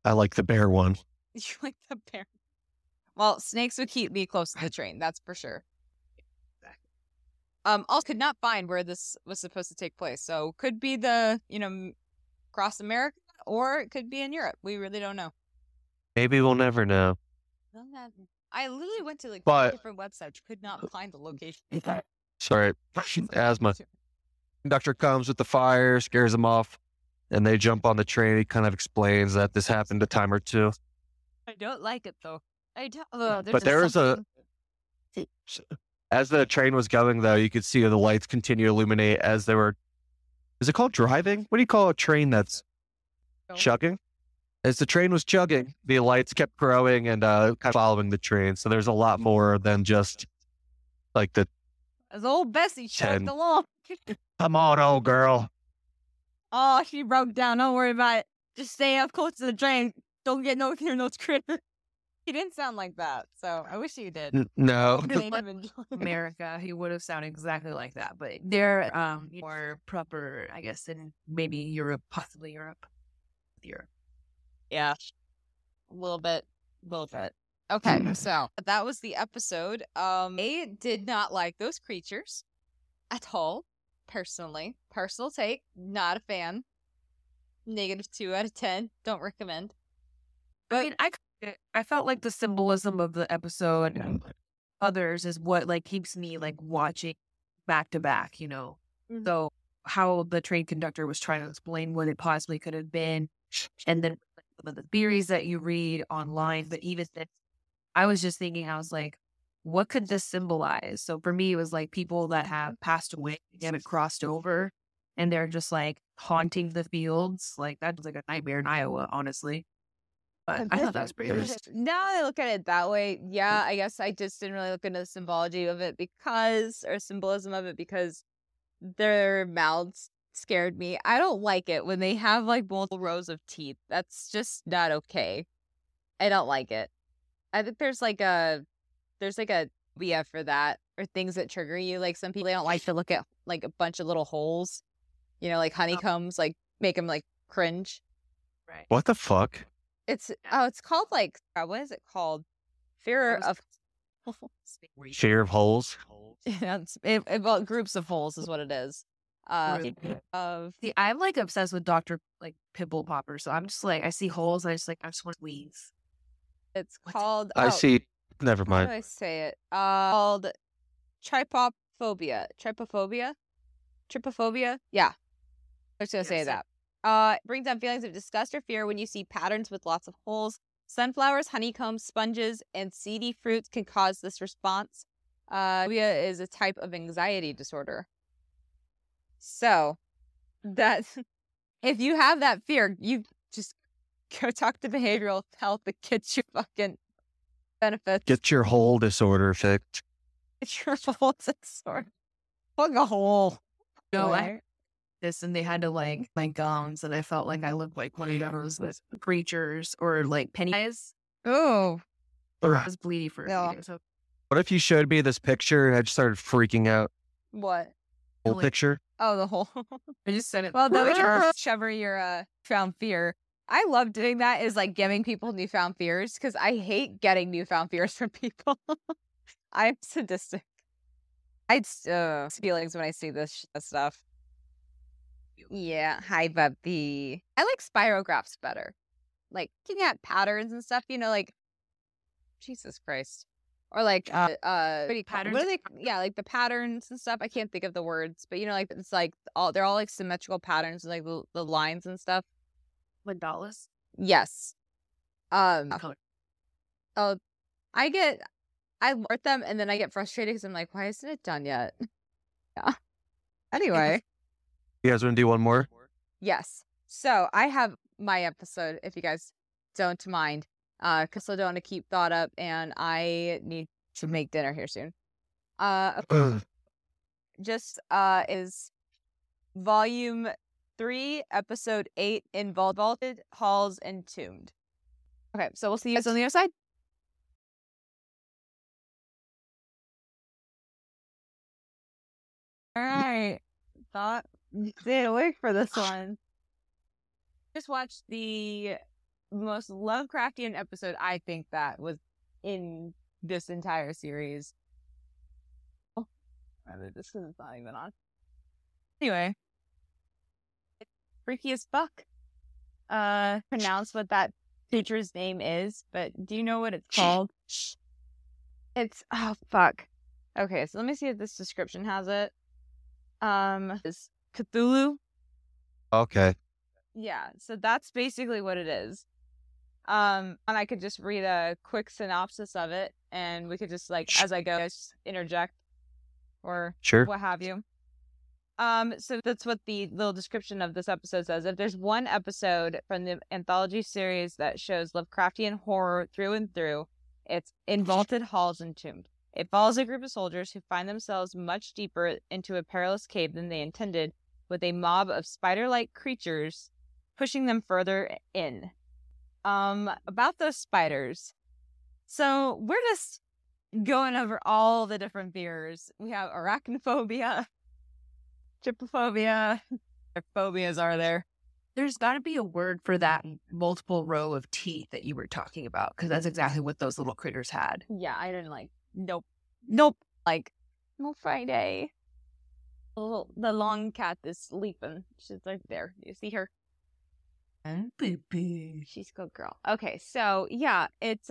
I like the bear one. You like the bear? Well, snakes would keep me close to the train, that's for sure. Also could not find where this was supposed to take place. So could be across America, or it could be in Europe. We really don't know. Maybe we'll never know. I literally went to different websites, could not find the location. Sorry. Asthma. Conductor comes with the fire, scares them off, and they jump on the train. He kind of explains that this happened a time or two. I don't like it though. As the train was going, though, you could see the lights continue to illuminate as they were. Is it called driving? What do you call a train that's chugging? As the train was chugging, the lights kept growing and kind of following the train. So there's a lot more than just like the. As old Bessie chugged along. Come on, old girl. Oh, she broke down. Don't worry about it. Just stay up close to the train. Don't get no near those critters. He didn't sound like that, so I wish you did. No. America, he would have sounded exactly like that, but they're more proper, I guess, in maybe Europe, possibly Europe. Yeah. A little bit. Okay, so that was the episode. I did not like those creatures at all, personally. Personal take, not a fan. -2 out of 10. Don't recommend. But I mean, I felt like the symbolism of the episode and others is what like keeps me like watching back to back, you know. Mm-hmm. So how the train conductor was trying to explain what it possibly could have been, and then like, some of the theories that you read online. But even then, I was just thinking, I was like, what could this symbolize? So for me, it was like people that have passed away and crossed over, and they're just like haunting the fields. Like that was like a nightmare in Iowa, honestly. But I thought that was pretty interesting. Now that I look at it that way, yeah, I guess I just didn't really look into the symbolism of it because their mouths scared me. I don't like it when they have like multiple rows of teeth. That's just not okay. I don't like it. I think there's like a phobia for that, or things that trigger you. Like some people, they don't like to look at like a bunch of little holes, you know, like honeycombs, like make them like cringe. Right. What the fuck? It's called like, what is it called? Fear of holes. Yeah, well, groups of holes is what it is. See, I'm like obsessed with Dr. like Pimple Popper, so I'm just like, I see holes, and I just like, I just want to squeeze. It's called. I see. Never mind. How do I say it? Called trypophobia. Trypophobia. Yeah, I was gonna say that. Brings on feelings of disgust or fear when you see patterns with lots of holes. Sunflowers, honeycombs, sponges, and seedy fruits can cause this response. Phobia is a type of anxiety disorder. So, that if you have that fear, you just go talk to behavioral health and get your fucking benefits. Get your whole disorder fixed. Get your whole disorder. Fuck a hole. No, I this and they had to like my gums, and I felt like I looked like one of those with creatures or like penny eyes. Oh, I was bleeding for a minute, so. What if you showed me this picture and I just started freaking out? What? Whole picture? Oh, the whole. I just said it. Well, that would cover your found fear. I love doing that, is like giving people newfound fears, because I hate getting newfound fears from people. I'm sadistic. I'd feelings when I see this stuff. Yeah, hi, Bubby. I like spirographs better. Like, you can have patterns and stuff, you know, like, Jesus Christ. Or like, patterns. What are they? Yeah, like the patterns and stuff. I can't think of the words, but you know, like, it's like, they're all like symmetrical patterns, with, like the lines and stuff. Mandalas? Yes. Color. Oh, I learned them, and then I get frustrated because I'm like, why isn't it done yet? Yeah. Anyway. You guys want to do one more? Yes. So I have my episode, if you guys don't mind, because I don't want to keep thought up, and I need to make dinner here soon. Is Volume 3, Episode 8, In Vaulted Halls Entombed. Okay, so we'll see you guys on the other side. All right. Thought. Stay awake for this one. Just watched the most Lovecraftian episode, I think, that was in this entire series. Oh, this is not even on. Anyway, it's freaky as fuck. Pronounce what that creature's name is, but do you know what it's called? It's oh fuck. Okay, so let me see if this description has it. It's Cthulhu. Okay. Yeah, so that's basically what it is. And I could just read a quick synopsis of it, and we could just like as I go, just interject or sure, what have you. So that's what the little description of this episode says. If there's one episode from the anthology series that shows Lovecraftian horror through and through, it's In Vaulted Halls Entombed. It follows a group of soldiers who find themselves much deeper into a perilous cave than they intended, with a mob of spider-like creatures pushing them further in. About those spiders. So we're just going over all the different fears. We have arachnophobia, trypophobia. What phobias are there? There's got to be a word for that multiple row of teeth that you were talking about, because that's exactly what those little critters had. Yeah, I didn't like. Nope. Like, no Friday. The long cat is sleeping. She's like there. You see her? And baby. She's a good girl. Okay, so yeah, it's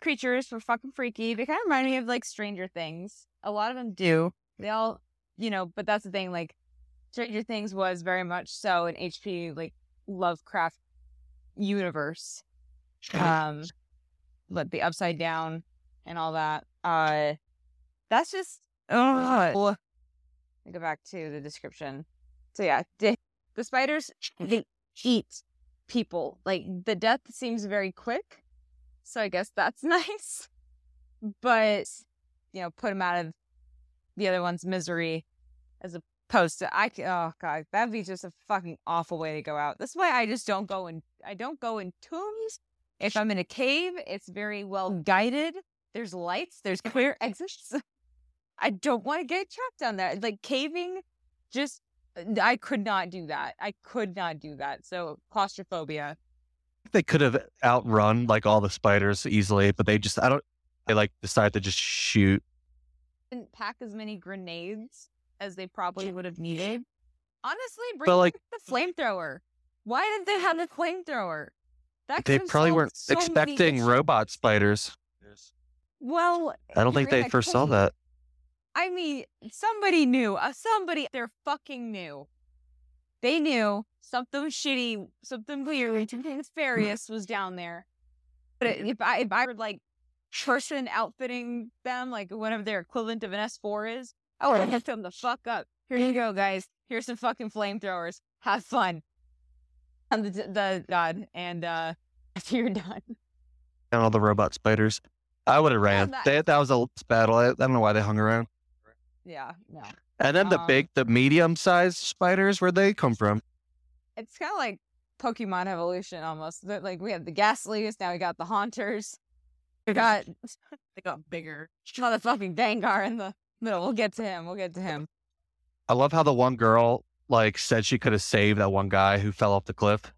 creatures were fucking freaky. They kind of remind me of like Stranger Things. A lot of them do. They all, you know, but that's the thing. Like, Stranger Things was very much so an HP like Lovecraft universe. But the Upside Down and all that. That's just. Oh, go back to the description. So yeah, the spiders, they eat people. Like, the death seems very quick, so I guess that's nice. But, you know, put them out of the other one's misery as post it. Oh God, that'd be just a fucking awful way to go out. That's why I just don't go in. I don't go in tombs. If I'm in a cave, it's very well guided. There's lights. There's clear exits. I don't want to get trapped down there. Like caving, just I could not do that. I could not do that. So claustrophobia. They could have outrun like all the spiders easily, but they just they like decide to just shoot. Didn't pack as many grenades as they probably would have needed. Honestly, bring like the flamethrower. Why did they have the flamethrower? That they probably weren't expecting robot spiders. Well, I don't think they first saw that. I mean, somebody knew. They're fucking knew. They knew something shitty, something weird, something nefarious was down there. But if I were like person outfitting them, like whatever their equivalent of an S4 is, I would have hit them the fuck up. Here you go, guys. Here's some fucking flamethrowers. Have fun. And the god, and after you're done, and all the robot spiders. I would have ran. That was a battle. I don't know why they hung around. Yeah, no. And then the medium-sized spiders, where'd they come from? It's kind of like Pokemon evolution almost. They're like we have the Ghastlies, now we got the Haunters. They got bigger. Motherfucking Gengar in the middle. We'll get to him. I love how the one girl like said she could have saved that one guy who fell off the cliff.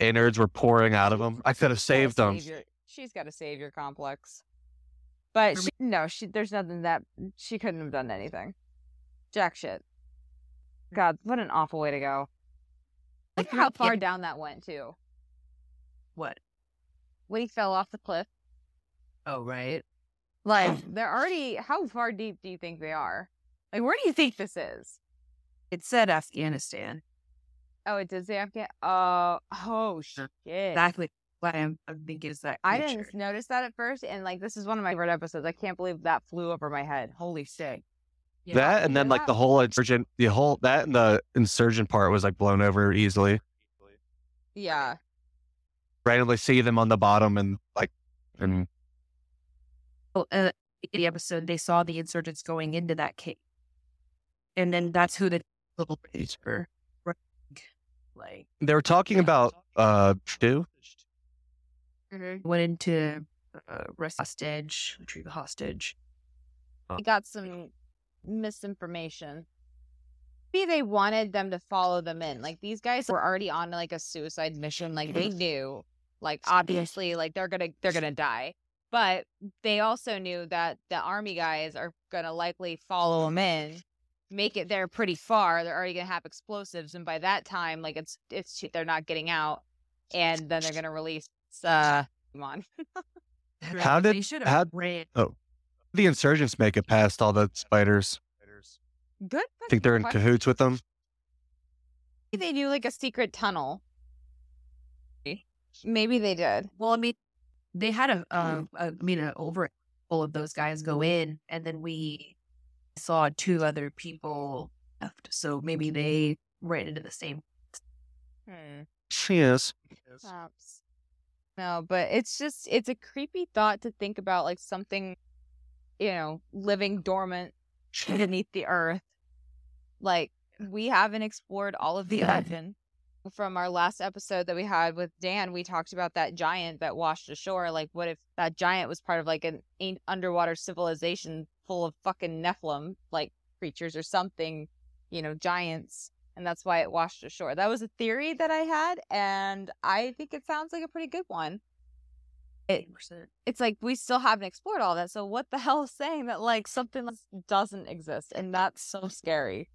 Innards were pouring out of him. I could have saved them. She's got a savior complex. But there's nothing that she couldn't have done anything. Jack shit. God, what an awful way to go. Look how far down that went too. What? When he fell off the cliff. Oh, right. Like, they're already, how far deep do you think they are? Like, where do you think this is? It said Afghanistan. Oh, it did say Afghanistan? Oh, shit. Exactly. What I think is that creature. I didn't notice that at first, and like this is one of my favorite episodes. I can't believe that flew over my head. Holy shit! Yeah. That and then like the insurgent part was like blown over easily. Yeah. Randomly see them on the bottom and like and. Oh, in the episode they saw the insurgents going into that cave, and then that's who the little bitches were. Like they were talking about two. Went into retrieve the hostage. He got some misinformation. Maybe they wanted them to follow them in. Like these guys were already on like a suicide mission. Like they knew, like obviously, like they're gonna die. But they also knew that the army guys are gonna likely follow them in, make it there pretty far. They're already gonna have explosives, and by that time, like it's they're not getting out, and then they're gonna release. Come on. How did the insurgents make it past all the spiders? Good. I think they're in cahoots with them. They do like a secret tunnel. Maybe they did. Well, I mean, they had an overhaul of those guys go in, and then we saw two other people left. So maybe they ran into the same. She is. Perhaps. No, but it's a creepy thought to think about, like something, living dormant beneath the earth. Like we haven't explored all of the ocean. From our last episode that we had with Dan, we talked about that giant that washed ashore. Like, what if that giant was part of like an underwater civilization full of fucking Nephilim like creatures or something, giants. And that's why it washed ashore. That was a theory that I had, and I think it sounds like a pretty good one. It's like we still haven't explored all that, so what the hell is saying that like something doesn't exist? And that's so scary.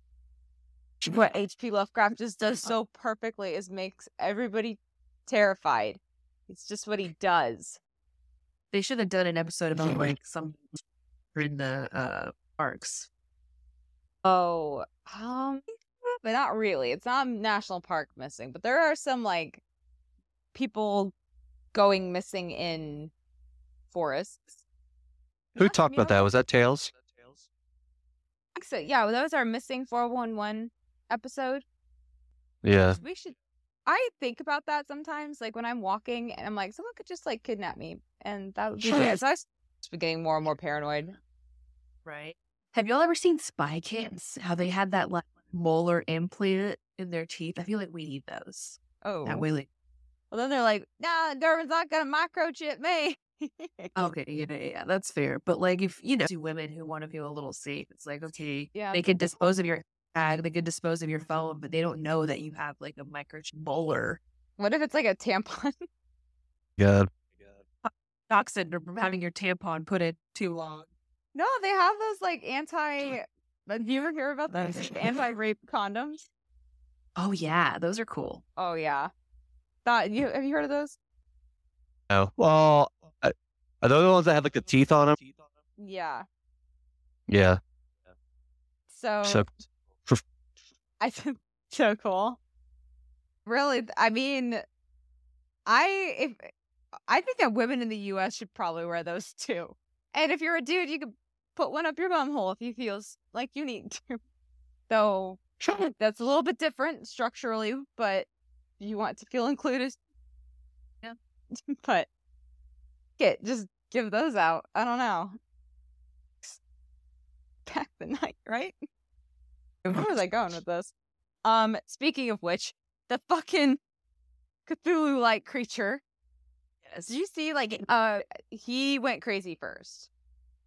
What HP Lovecraft just does so perfectly is makes everybody terrified. It's just what he does. They should have done an episode about like some in the parks. Oh, but not really. It's not a national park missing, but there are some like people going missing in forests. Who talked about that? Was that Tails? So, yeah, that was our missing 411 episode. Yeah. I think about that sometimes, like when I'm walking and I'm like, someone could just like kidnap me, and that would be good. So I was getting more and more paranoid. Right. Have y'all ever seen Spy Kids? How they had that like molar implant in their teeth? I feel like we need those. Oh, that way, like, well, then they're like, nah, Durham's not gonna microchip me. Okay, yeah, that's fair. But like, if you know, to women who want to feel a little safe, it's like, okay, yeah, they can dispose of your tag, they can dispose of your phone, but they don't know that you have like a microchip molar. What if it's like a tampon? God. Shock syndrome from having your tampon put in too long. No, they have those like anti. Did you ever hear about those anti-rape condoms? Oh yeah, those are cool. Oh yeah, have you heard of those? No. Well, are those the ones that have like the teeth on them? Yeah. Yeah. So I think so cool. Really, I mean, I think that women in the U.S. should probably wear those too. And if you're a dude, you could put one up your bum hole if you feel like you need to. So that's a little bit different structurally, but you want to feel included. Yeah. But just give those out. I don't know. Back the night, right? Where was I going with this? Speaking of which, the fucking Cthulhu-like creature. Did you see, like, he went crazy first.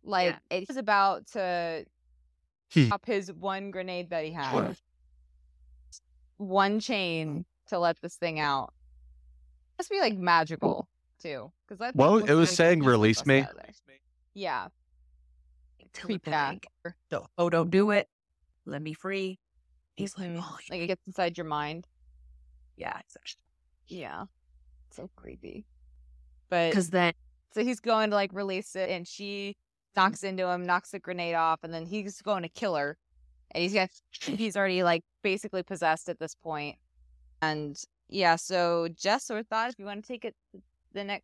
Like, yeah. He was about to pop his one grenade that he had. What? One chain to let this thing out. It must be, like, magical, too. That well, it was saying, release me. Yeah. Oh, don't do it. Let me free. He's like, oh, like, it gets inside your mind. Yeah, exactly. Yeah. So creepy. But so he's going to like release it, and she knocks into him, knocks the grenade off, and then he's going to kill her, and he's already like basically possessed at this point. And yeah, so Jess, sort of thought, if you want to take it to the next,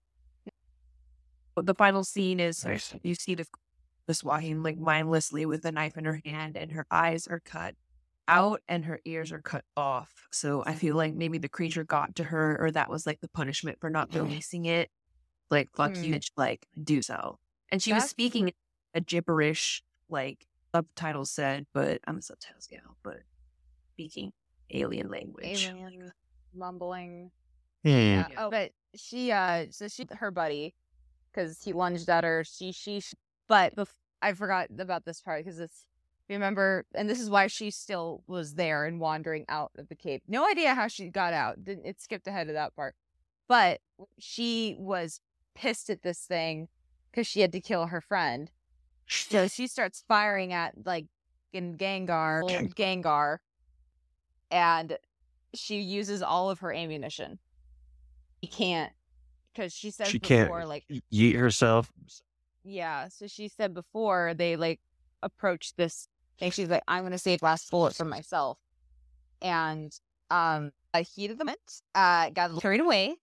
the final scene is you see this walking like mindlessly with a knife in her hand, and her eyes are cut out and her ears are cut off. So I feel like maybe the creature got to her, or that was like the punishment for not releasing it. Like, fuck you, bitch, like, do so. And she was speaking a gibberish, like, subtitle said, but I'm a subtitles gal, but speaking alien language. Alien mumbling. Yeah. Oh, but she, her buddy, because he lunged at her, I forgot about this part, because remember, and this is why she still was there and wandering out of the cave. No idea how she got out. It skipped ahead of that part. But she was pissed at this thing because she had to kill her friend. So she starts firing at, like, in Gengar, and she uses all of her ammunition. She can't, because she said before, like... She can't yeet herself. Yeah, so she said before they, like, approached this thing, she's like, I'm going to save last bullet for myself. And, a heat of the moment, got carried away,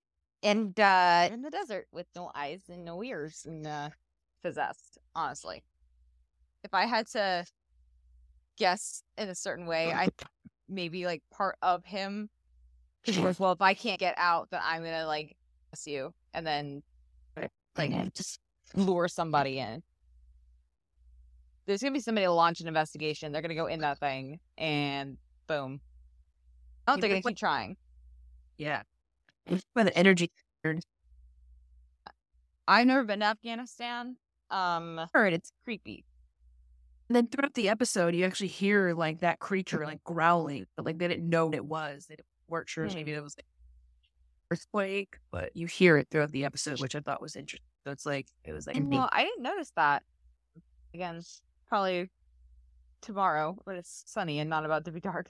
and in the desert with no eyes and no ears, and possessed. Honestly, if I had to guess in a certain way, I maybe like part of him. Because well, if I can't get out, then I'm gonna like possess you, and then like just lure somebody in. There's gonna be somebody to launch an investigation. They're gonna go in that thing, and boom. I don't think they're going to keep trying. Yeah. By the energy. I've never been to Afghanistan. Heard it's creepy. And then throughout the episode, you actually hear like that creature like growling, but like they didn't know what it was. They weren't sure. Maybe it was like earthquake, but you hear it throughout the episode, which I thought was interesting. So it's like it was like. Well, I didn't notice that. Again, probably tomorrow, but it's sunny and not about to be dark.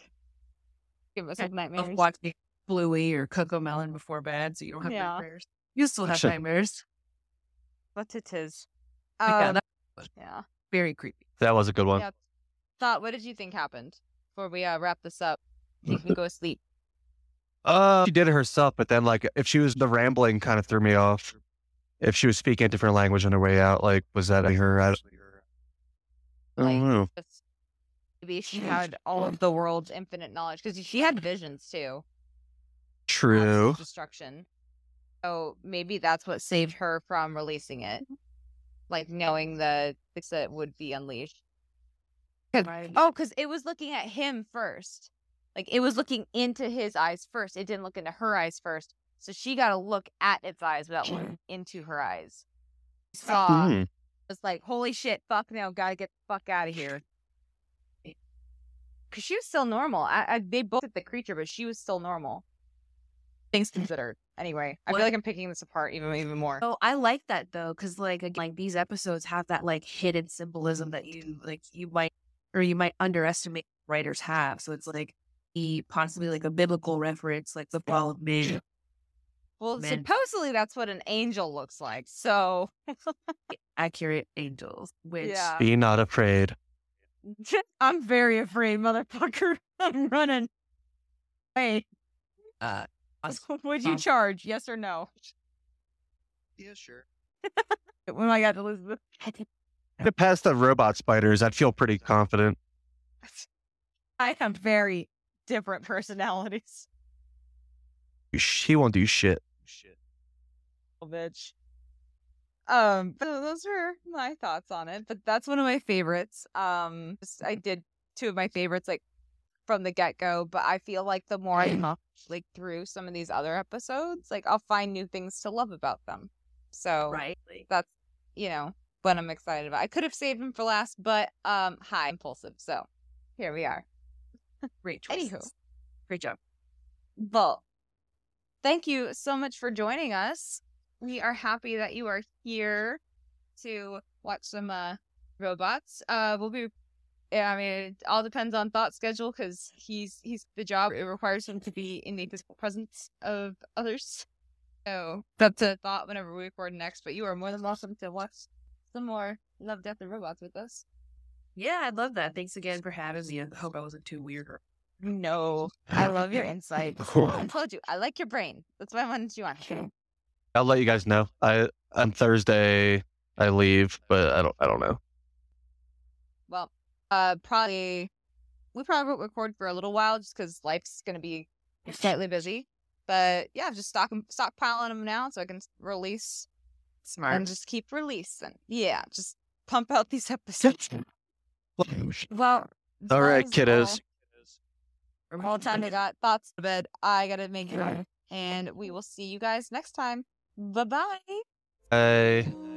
Give us nightmares. Of watching Bluey or Cocomelon before bed, so you don't have nightmares. You still have nightmares. But it is. Yeah. Very creepy. That was a good one. Yeah. Thought, what did you think happened before we wrap this up? You can go sleep. She did it herself, but then like if she was the rambling kind of threw me off. If she was speaking a different language on her way out, like was that her? I don't know. Maybe she had all of the world's infinite knowledge, because she had visions too. True. Destruction. So maybe that's what saved her from releasing it, like knowing the that would be unleashed. Right. Oh, because it was looking at him first. Like, it was looking into his eyes first. It didn't look into her eyes first. So she got to look at its eyes without looking into her eyes. Saw. It was like, holy shit, fuck no, gotta get the fuck out of here. Because she was still normal. They both hit the creature, but she was still normal. Things considered. Anyway, I feel like I'm picking this apart even more. Oh, I like that, though, because, like, again, like, these episodes have that, like, hidden symbolism that you might underestimate writers have. So it's like possibly like a biblical reference, like the fall of man. Well, supposedly that's what an angel looks like. So accurate angels, which be not afraid. I'm very afraid, motherfucker. I'm running away. Would you charge? Yes or no? Yeah, sure. When I got to Elizabeth. To pass the robot spiders, I'd feel pretty confident. I have very different personalities. She won't do shit. Oh, bitch. But those were my thoughts on it. But that's one of my favorites. I did two of my favorites like from the get go. But I feel like the more I like through some of these other episodes, like I'll find new things to love about them. So that's what I'm excited about. I could have saved him for last, but high impulsive. So here we are. Great choices. Anywho, great job. Well, thank you so much for joining us. We are happy that you are here to watch some robots. It all depends on Thought's schedule because he's the job. It requires him to be in the physical presence of others. So that's a Thought whenever we record next. But you are more than welcome to watch some more Love, Death, and Robots with us. Yeah, I love that. Thanks again for having me. I hope I wasn't too weird. No, I love your insight. I told you, I like your brain. That's why I wanted you on. I'll let you guys know. On Thursday, I leave, but I don't know. Well, we probably won't record for a little while just because life's going to be slightly busy. But yeah, just stockpiling them now so I can release. Smart. And just keep releasing. Yeah, just pump out these episodes. Well, all right, kiddos. All the time I got Thoughts to bed. I got to make it. And we will see you guys next time. Bye-bye. Bye.